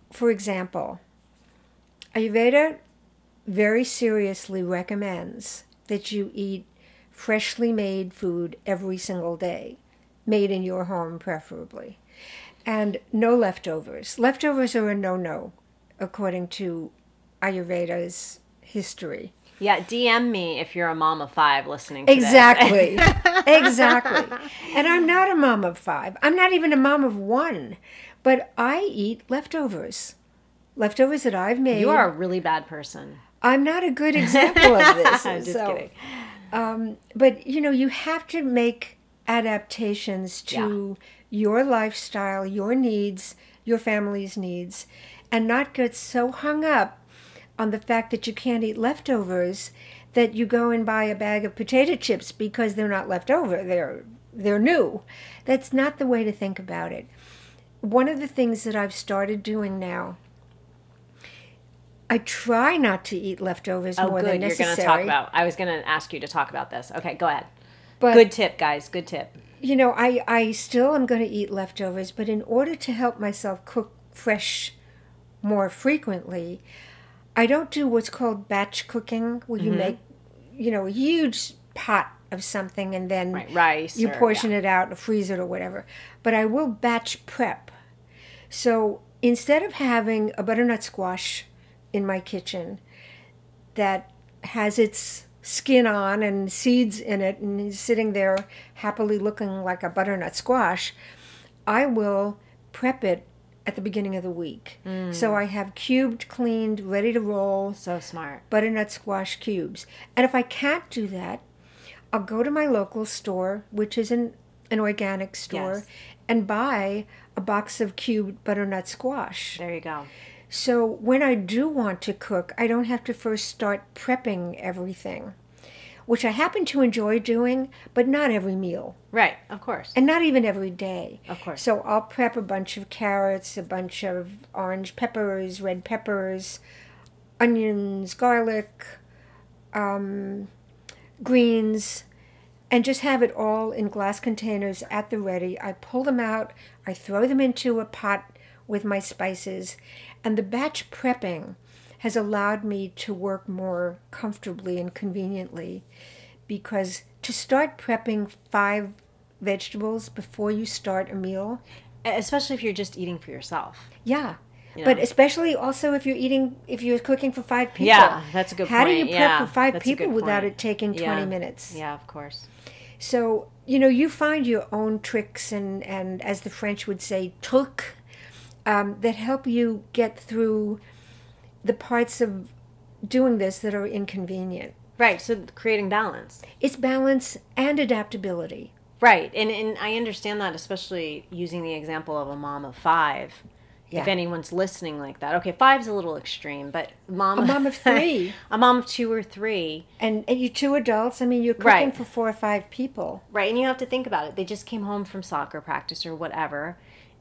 for example, Ayurveda very seriously recommends that you eat freshly made food every single day, made in your home preferably, and no leftovers. Leftovers are a no-no. According to Ayurveda's history. Yeah, DM me if you're a mom of five listening to this. Exactly. And I'm not a mom of five. I'm not even a mom of one. But I eat leftovers. leftovers that I've made. You are a really bad person. I'm not a good example of this. I'm just kidding. But, you know, you have to make adaptations to your lifestyle, your needs, your family's needs, and not get so hung up on the fact that you can't eat leftovers that you go and buy a bag of potato chips because they're not leftover. They're new. That's not the way to think about it. One of the things that I've started doing now, I try not to eat leftovers more than necessary. You're going to talk about. I was going to ask you to talk about this. Okay, go ahead. But, good tip, guys. Good tip. You know, I still am going to eat leftovers, but in order to help myself cook fresh more frequently, I don't do what's called batch cooking, where you make, you know, a huge pot of something and then rice you portion it out and freeze it or whatever. But I will batch prep. So instead of having a butternut squash in my kitchen that has its skin on and seeds in it and is sitting there happily looking like a butternut squash, I will prep it at the beginning of the week. So I have cubed, cleaned, ready to roll. So smart. Butternut squash cubes. And if I can't do that, I'll go to my local store, which is an organic store, and buy a box of cubed butternut squash. There you go. So when I do want to cook, I don't have to first start prepping everything, which I happen to enjoy doing, but not every meal. Right, of course. And not even every day. Of course. So I'll prep a bunch of carrots, a bunch of orange peppers, red peppers, onions, garlic, greens, and just have it all in glass containers at the ready. I pull them out, I throw them into a pot with my spices, and the batch prepping has allowed me to work more comfortably and conveniently, because to start prepping 5 vegetables before you start a meal... Especially if you're just eating for yourself. Yeah. You know? But especially also if you're cooking for 5 people. Yeah, that's a good point. How do you prep for 5 people without it taking 20 minutes? Yeah, of course. So, you know, you find your own tricks and as the French would say, truc, that help you get through the parts of doing this that are inconvenient. Right, so creating balance. It's balance and adaptability. Right, and I understand that, especially using the example of a mom of 5. Yeah. If anyone's listening like that. Okay, 5's a little extreme, but a mom of 3. A mom of 2 or 3. And you 2 adults, I mean, you're cooking for 4 or 5 people. Right, and you have to think about it. They just came home from soccer practice or whatever,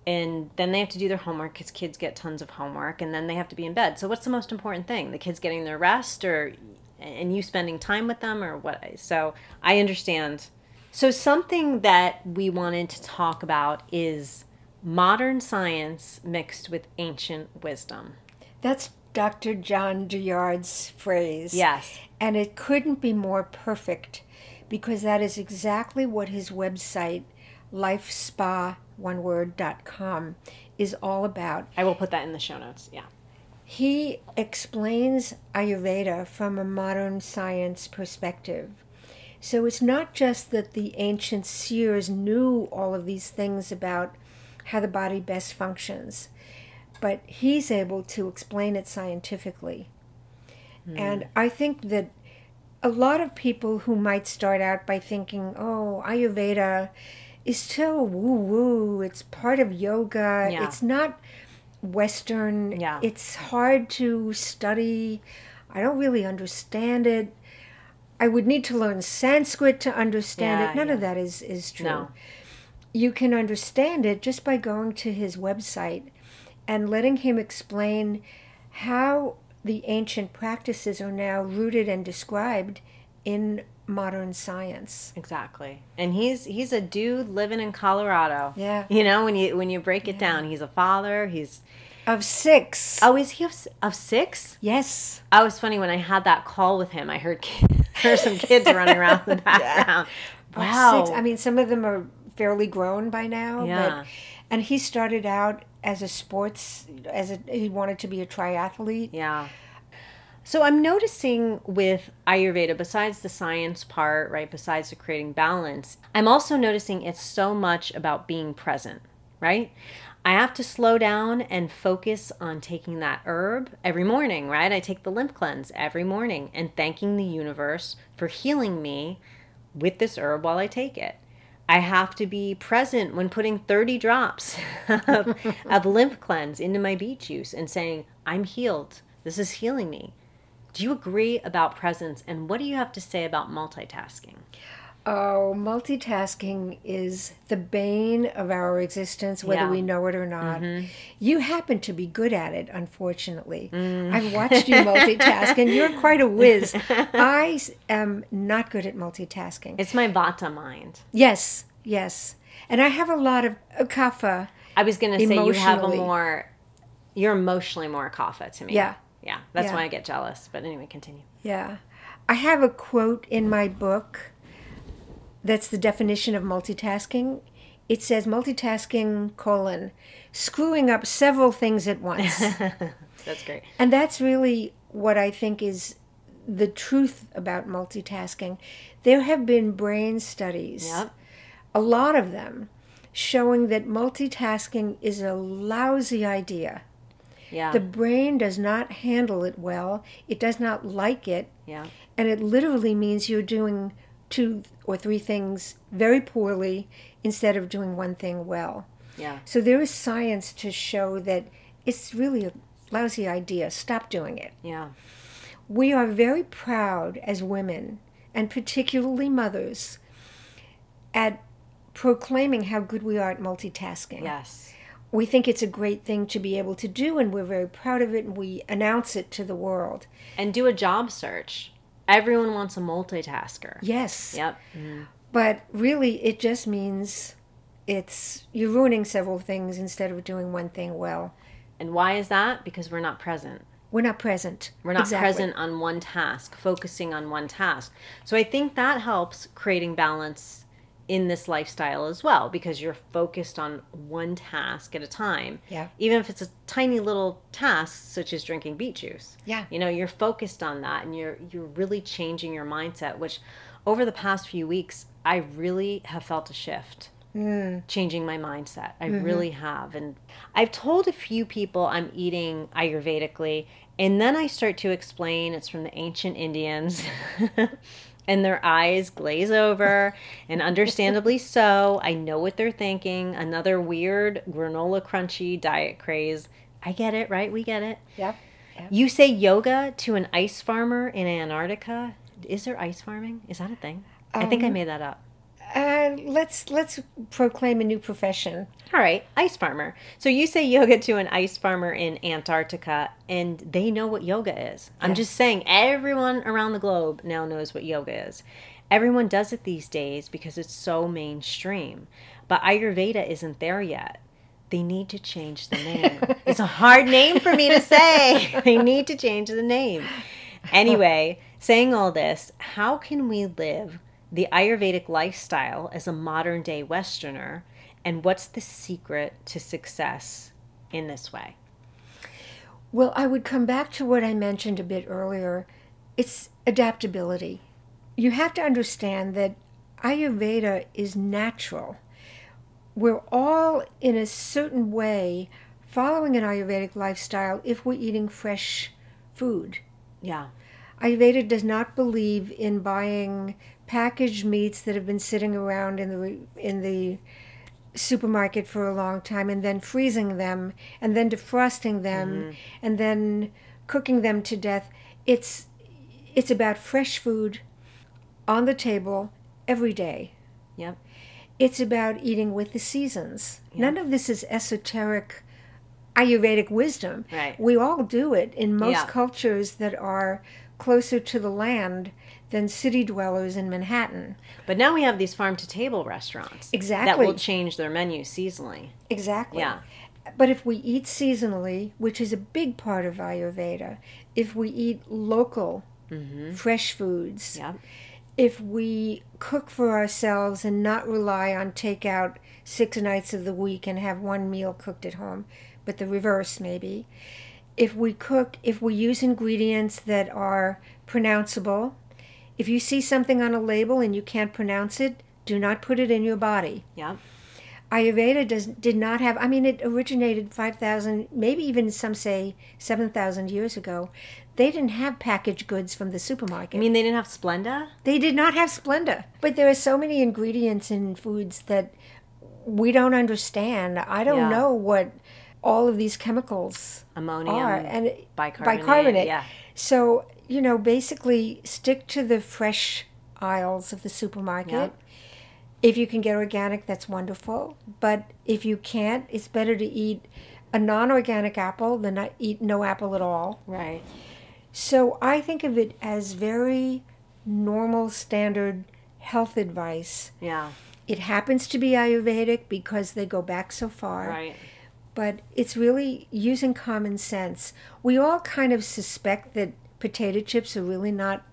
and then they have to do their homework because kids get tons of homework, and then they have to be in bed. So what's the most important thing? The kids getting their rest and you spending time with them or what? So I understand. So something that we wanted to talk about is modern science mixed with ancient wisdom. That's Dr. John Douillard's phrase. Yes. And it couldn't be more perfect, because that is exactly what his website, Life Spa, oneword.com, is all about. I will put that in the show notes, yeah. He explains Ayurveda from a modern science perspective. So it's not just that the ancient seers knew all of these things about how the body best functions, but he's able to explain it scientifically. And I think that a lot of people who might start out by thinking, oh, Ayurveda is so woo-woo, it's part of yoga, it's not Western, it's hard to study, I don't really understand it, I would need to learn Sanskrit to understand it. None of that is true. No. You can understand it just by going to his website and letting him explain how the ancient practices are now rooted and described in modern science. Exactly. And he's a dude living in Colorado. Yeah. You know, when you break it down, he's a father, he's of 6. Oh, is he of 6? Yes. Oh, it was funny when I had that call with him, I heard some kids running around in the background. Yeah. Wow. Of 6. I mean, some of them are fairly grown by now, but and he started out as he wanted to be a triathlete. Yeah. So I'm noticing with Ayurveda, besides the science part, right, besides the creating balance, I'm also noticing it's so much about being present, right? I have to slow down and focus on taking that herb every morning, right? I take the lymph cleanse every morning and thanking the universe for healing me with this herb while I take it. I have to be present when putting 30 drops of lymph cleanse into my beet juice and saying, I'm healed. This is healing me. Do you agree about presence? And what do you have to say about multitasking? Oh, multitasking is the bane of our existence, whether we know it or not. Mm-hmm. You happen to be good at it, unfortunately. I've watched you multitask, and you're quite a whiz. I am not good at multitasking. It's my Vata mind. Yes, yes. And I have a lot of Kapha. I was going to say you're emotionally more Kapha to me. Yeah. Yeah, that's why I get jealous. But anyway, continue. Yeah. I have a quote in my book that's the definition of multitasking. It says multitasking, screwing up several things at once. That's great. And that's really what I think is the truth about multitasking. There have been brain studies, a lot of them, showing that multitasking is a lousy idea. Yeah. The brain does not handle it well. It does not like it. Yeah. And it literally means you're doing two or three things very poorly instead of doing one thing well. Yeah. So there is science to show that it's really a lousy idea. Stop doing it. Yeah. We are very proud as women, and particularly mothers, at proclaiming how good we are at multitasking. Yes. We think it's a great thing to be able to do, and we're very proud of it, and we announce it to the world. And do a job search. Everyone wants a multitasker. Yes. Yep. Mm. But really, it just means you're ruining several things instead of doing one thing well. And why is that? Because we're not present. We're not present. We're not present on one task, focusing on one task. So I think that helps creating balance in this lifestyle as well, because you're focused on one task at a time. Yeah. Even if it's a tiny little task, such as drinking beet juice. Yeah. You know, you're focused on that, and you're really changing your mindset, which over the past few weeks, I really have felt a shift, changing my mindset. I really have. And I've told a few people I'm eating Ayurvedically, and then I start to explain it's from the ancient Indians. And their eyes glaze over, and understandably so. I know what they're thinking. Another weird granola crunchy diet craze. I get it, right? We get it. Yeah. Yep. You say yoga to an ice farmer in Antarctica. Is there ice farming? Is that a thing? I think I made that up. Let's proclaim a new profession. All right, ice farmer. So you say yoga to an ice farmer in Antarctica, and they know what yoga is. I'm just saying, everyone around the globe now knows what yoga is. Everyone does it these days because it's so mainstream. But Ayurveda isn't there yet. They need to change the name. It's a hard name for me to say. They need to change the name. Anyway, saying all this, how can we live the Ayurvedic lifestyle as a modern day Westerner, and what's the secret to success in this way? Well, I would come back to what I mentioned a bit earlier. It's adaptability. You have to understand that Ayurveda is natural. We're all in a certain way following an Ayurvedic lifestyle if we're eating fresh food. Yeah. Ayurveda does not believe in buying packaged meats that have been sitting around in the supermarket for a long time, and then freezing them, and then defrosting them, and then cooking them to death. It's about fresh food on the table every day. Yep. It's about eating with the seasons. Yep. None of this is esoteric Ayurvedic wisdom. Right. We all do it in most cultures that are closer to the land than city dwellers in Manhattan. But now we have these farm-to-table restaurants. Exactly. That will change their menu seasonally. Exactly. Yeah. But if we eat seasonally, which is a big part of Ayurveda, if we eat local, fresh foods, if we cook for ourselves and not rely on takeout 6 nights of the week and have one meal cooked at home, but the reverse maybe, if we use ingredients that are pronounceable. If you see something on a label and you can't pronounce it, do not put it in your body. Yeah. Ayurveda did not have, I mean, it originated 5,000, maybe even some say 7,000 years ago. They didn't have packaged goods from the supermarket. I mean, they didn't have Splenda? They did not have Splenda. But there are so many ingredients in foods that we don't understand. I don't know what all of these chemicals Ammonium, are. And bicarbonate. Yeah. So, you know, basically stick to the fresh aisles of the supermarket. Yep. If you can get organic, that's wonderful. But if you can't, it's better to eat a non-organic apple than not eat no apple at all. Right. So I think of it as very normal, standard health advice. Yeah. It happens to be Ayurvedic because they go back so far. Right. But it's really using common sense. We all kind of suspect that potato chips are really not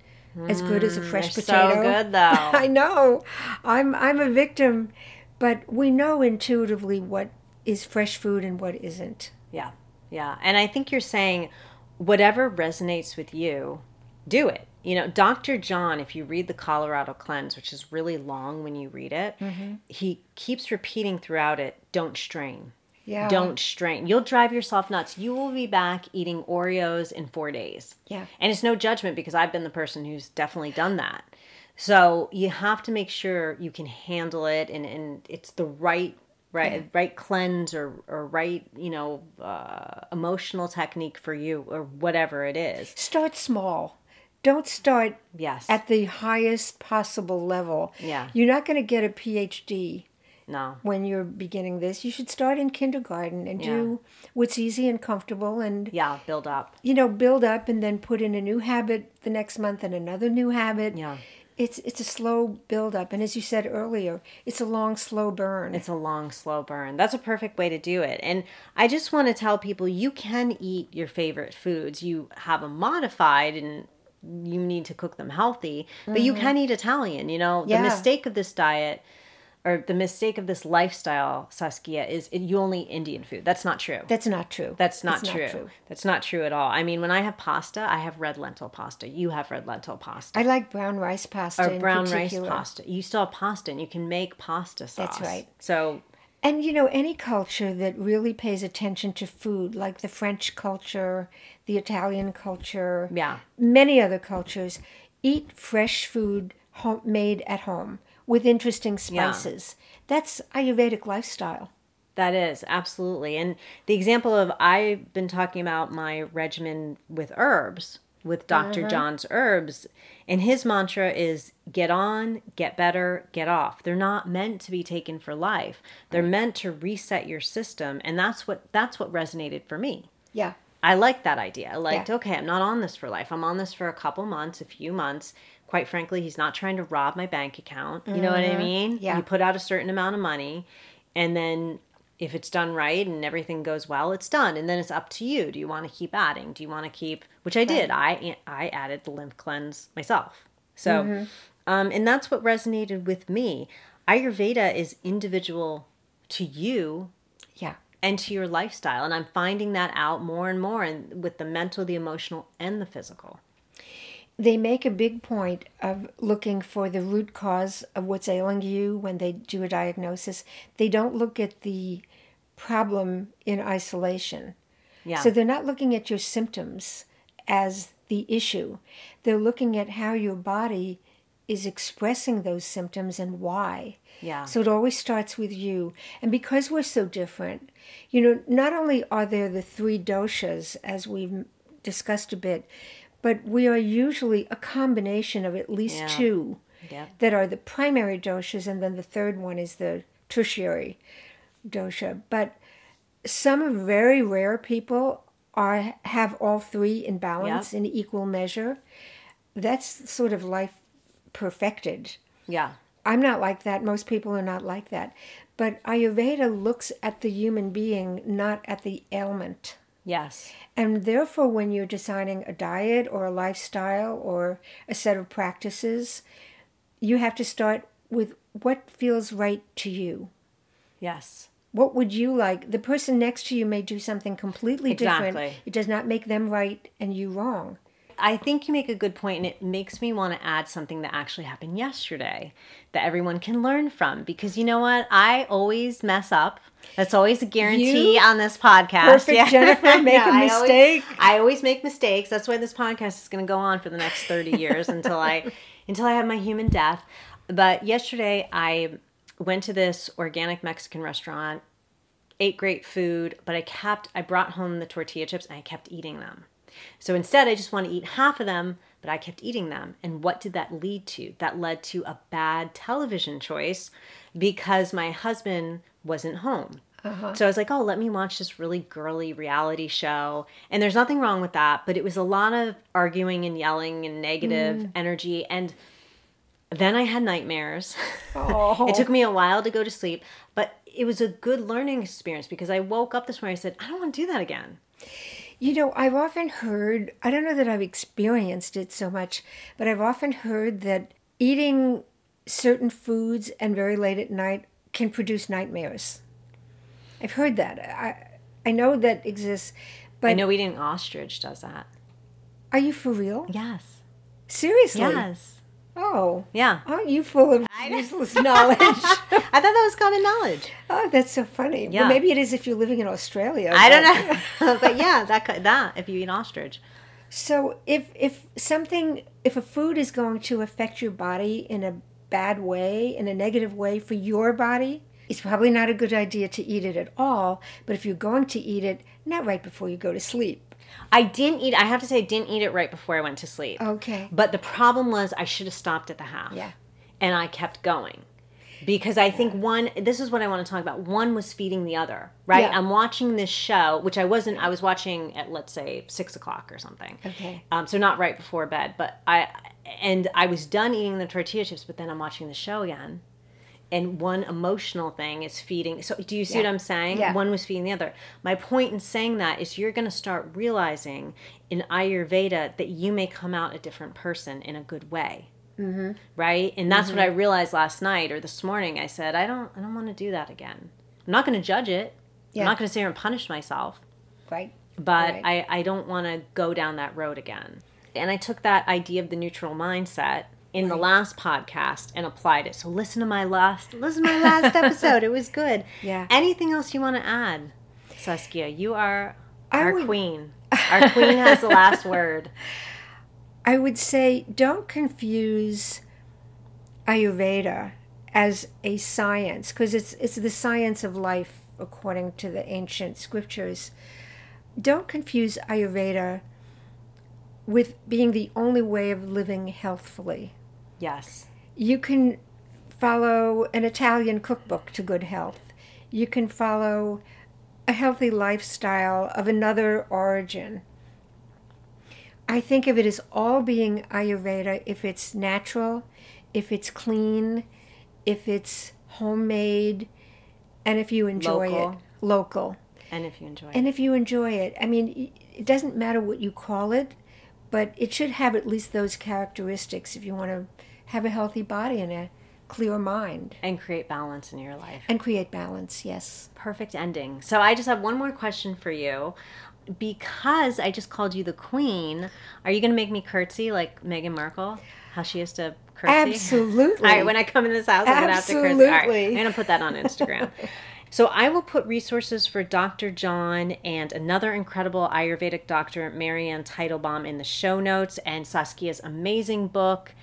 as good as a fresh potato. So good though. I know. I'm a victim, but we know intuitively what is fresh food and what isn't. Yeah. Yeah. And I think you're saying whatever resonates with you, do it. You know, Dr. John, if you read the Colorado Cleanse, which is really long when you read it, he keeps repeating throughout it, don't strain. Yeah. Don't strain. You'll drive yourself nuts. You will be back eating Oreos in 4 days. Yeah. And it's no judgment because I've been the person who's definitely done that. So you have to make sure you can handle it and it's the right cleanse or right, emotional technique for you or whatever it is. Start small. Don't start at the highest possible level. Yeah. You're not going to get a PhD. No. When you're beginning this, you should start in kindergarten and do what's easy and comfortable and build up. You know, build up and then put in a new habit the next month and another new habit. Yeah. It's a slow build up, and as you said earlier, it's a long slow burn. It's a long slow burn. That's a perfect way to do it. And I just want to tell people you can eat your favorite foods. You have them modified and you need to cook them healthy, but you can eat Italian, you know. The mistake of this diet or the mistake of this lifestyle, Saskia, is you only eat Indian food. That's not true. That's not true. That's not true at all. I mean, when I have pasta, I have red lentil pasta. You have red lentil pasta. I like brown rice pasta in particular. Or brown rice pasta. You still have pasta, and you can make pasta sauce. That's right. So, and, you know, any culture that really pays attention to food, like the French culture, the Italian culture, many other cultures, eat fresh food made at home. With interesting spices. Yeah. That's Ayurvedic lifestyle. That is, absolutely. And the example of, I've been talking about my regimen with herbs, with Dr. John's herbs, and his mantra is, get on, get better, get off. They're not meant to be taken for life. They're meant to reset your system, and that's what resonated for me. Yeah. I liked that idea. I liked, okay, I'm not on this for life. I'm on this for a few months. Quite frankly, he's not trying to rob my bank account. You know what I mean? Yeah. You put out a certain amount of money, and then if it's done right and everything goes well, it's done. And then it's up to you. Do you want to keep adding? Do you want to keep, which I did. I added the lymph cleanse myself. So, and that's what resonated with me. Ayurveda is individual to you. Yeah. And to your lifestyle. And I'm finding that out more and more and with the mental, the emotional, and the physical. They make a big point of looking for the root cause of what's ailing you when they do a diagnosis. They don't look at the problem in isolation. Yeah. So they're not looking at your symptoms as the issue. They're looking at how your body is expressing those symptoms and why. Yeah. So it always starts with you. And because we're so different, you know, not only are there the three doshas, as we've discussed a bit, but we are usually a combination of at least two that are the primary doshas, and then the third one is the tertiary dosha. But some very rare people have all three in balance in equal measure. That's sort of life perfected. Yeah. I'm not like that. Most people are not like that. But Ayurveda looks at the human being, not at the ailment. Yes. And therefore, when you're designing a diet or a lifestyle or a set of practices, you have to start with what feels right to you. Yes. What would you like? The person next to you may do something completely different. It does not make them right and you wrong. I think you make a good point, and it makes me want to add something that actually happened yesterday that everyone can learn from. Because you know what? I always mess up. That's always a guarantee on this podcast. Perfect, yeah. Jennifer, make a mistake. I always make mistakes. That's why this podcast is going to go on for the next 30 years until I have my human death. But yesterday I went to this organic Mexican restaurant, ate great food, but I brought home the tortilla chips and I kept eating them. So instead, I just want to eat half of them, but I kept eating them. And what did that lead to? That led to a bad television choice because my husband wasn't home. Uh-huh. So I was like, oh, let me watch this really girly reality show. And there's nothing wrong with that, but it was a lot of arguing and yelling and negative energy. And then I had nightmares. Oh. It took me a while to go to sleep, but it was a good learning experience because I woke up this morning and said, I don't want to do that again. You know, I've often heard, I don't know that I've experienced it so much, but I've often heard that eating certain foods and very late at night can produce nightmares. I've heard that. I know that exists, but... I know eating ostrich does that. Are you for real? Yes. Seriously? Yes. Oh. Yeah. Aren't you full of useless knowledge? I thought that was common knowledge. Oh, that's so funny. Yeah. Well, maybe it is if you're living in Australia. I don't know. But yeah, that if you eat ostrich. So if a food is going to affect your body in a bad way, in a negative way for your body, it's probably not a good idea to eat it at all. But if you're going to eat it, not right before you go to sleep. I didn't eat it right before I went to sleep. Okay. But the problem was I should have stopped at the half. Yeah. And I kept going. Because I think this is what I want to talk about. One was feeding the other, right? Yeah. I'm watching this show, which I was watching at, let's say, 6:00 or something. Okay. So not right before bed, but I was done eating the tortilla chips, but then I'm watching the show again. And one emotional thing is feeding. So do you see what I'm saying? Yeah. One was feeding the other. My point in saying that is you're going to start realizing in Ayurveda that you may come out a different person in a good way. Mm-hmm. Right? And that's what I realized last night or this morning. I said, I don't want to do that again. I'm not going to judge it. Yeah. I'm not going to sit here and punish myself. Right. But right. I don't want to go down that road again. And I took that idea of the neutral mindset in the last podcast and applied it. So listen to my last episode. It was good. Yeah. Anything else you want to add, Saskia? You are our queen. Our queen has the last word. I would say don't confuse Ayurveda as a science, because it's the science of life according to the ancient scriptures. Don't confuse Ayurveda with being the only way of living healthfully. Yes. You can follow an Italian cookbook to good health. You can follow a healthy lifestyle of another origin. I think of it as all being Ayurveda if it's natural, if it's clean, if it's homemade, and if you enjoy it. Local. And if you enjoy it. I mean, it doesn't matter what you call it, but it should have at least those characteristics if you want to have a healthy body and a clear mind. And create balance in your life. And create balance, yes. Perfect ending. So I just have one more question for you. Because I just called you the queen, are you going to make me curtsy like Meghan Markle? How she used to curtsy? Absolutely. All right, when I come in this house, I'm going to have to curtsy. All right, I'm going to put that on Instagram. So I will put resources for Dr. John and another incredible Ayurvedic doctor, Marianne Teitelbaum, in the show notes. And Saskia's amazing book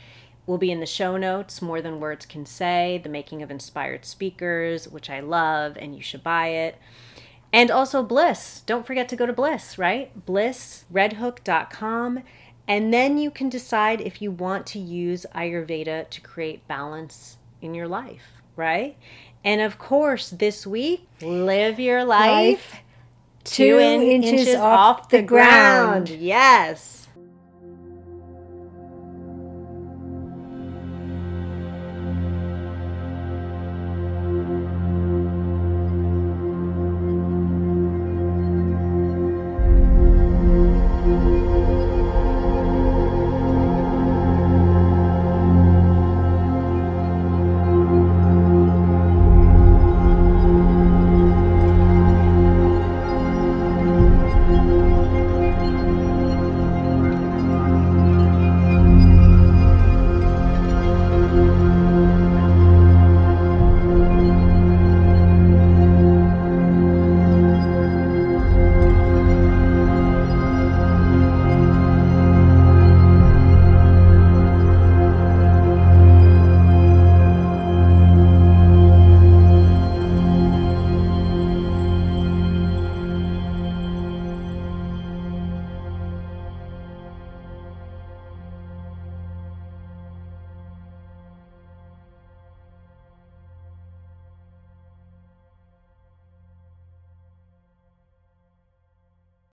will be in the show notes, More Than Words Can Say, The Making of Inspired Speakers, which I love, and you should buy it. And also Bliss. Don't forget to go to Bliss, right? blissredhook.com. And then you can decide if you want to use Ayurveda to create balance in your life, right? And of course, this week, live your life 2 inches off the ground. Yes.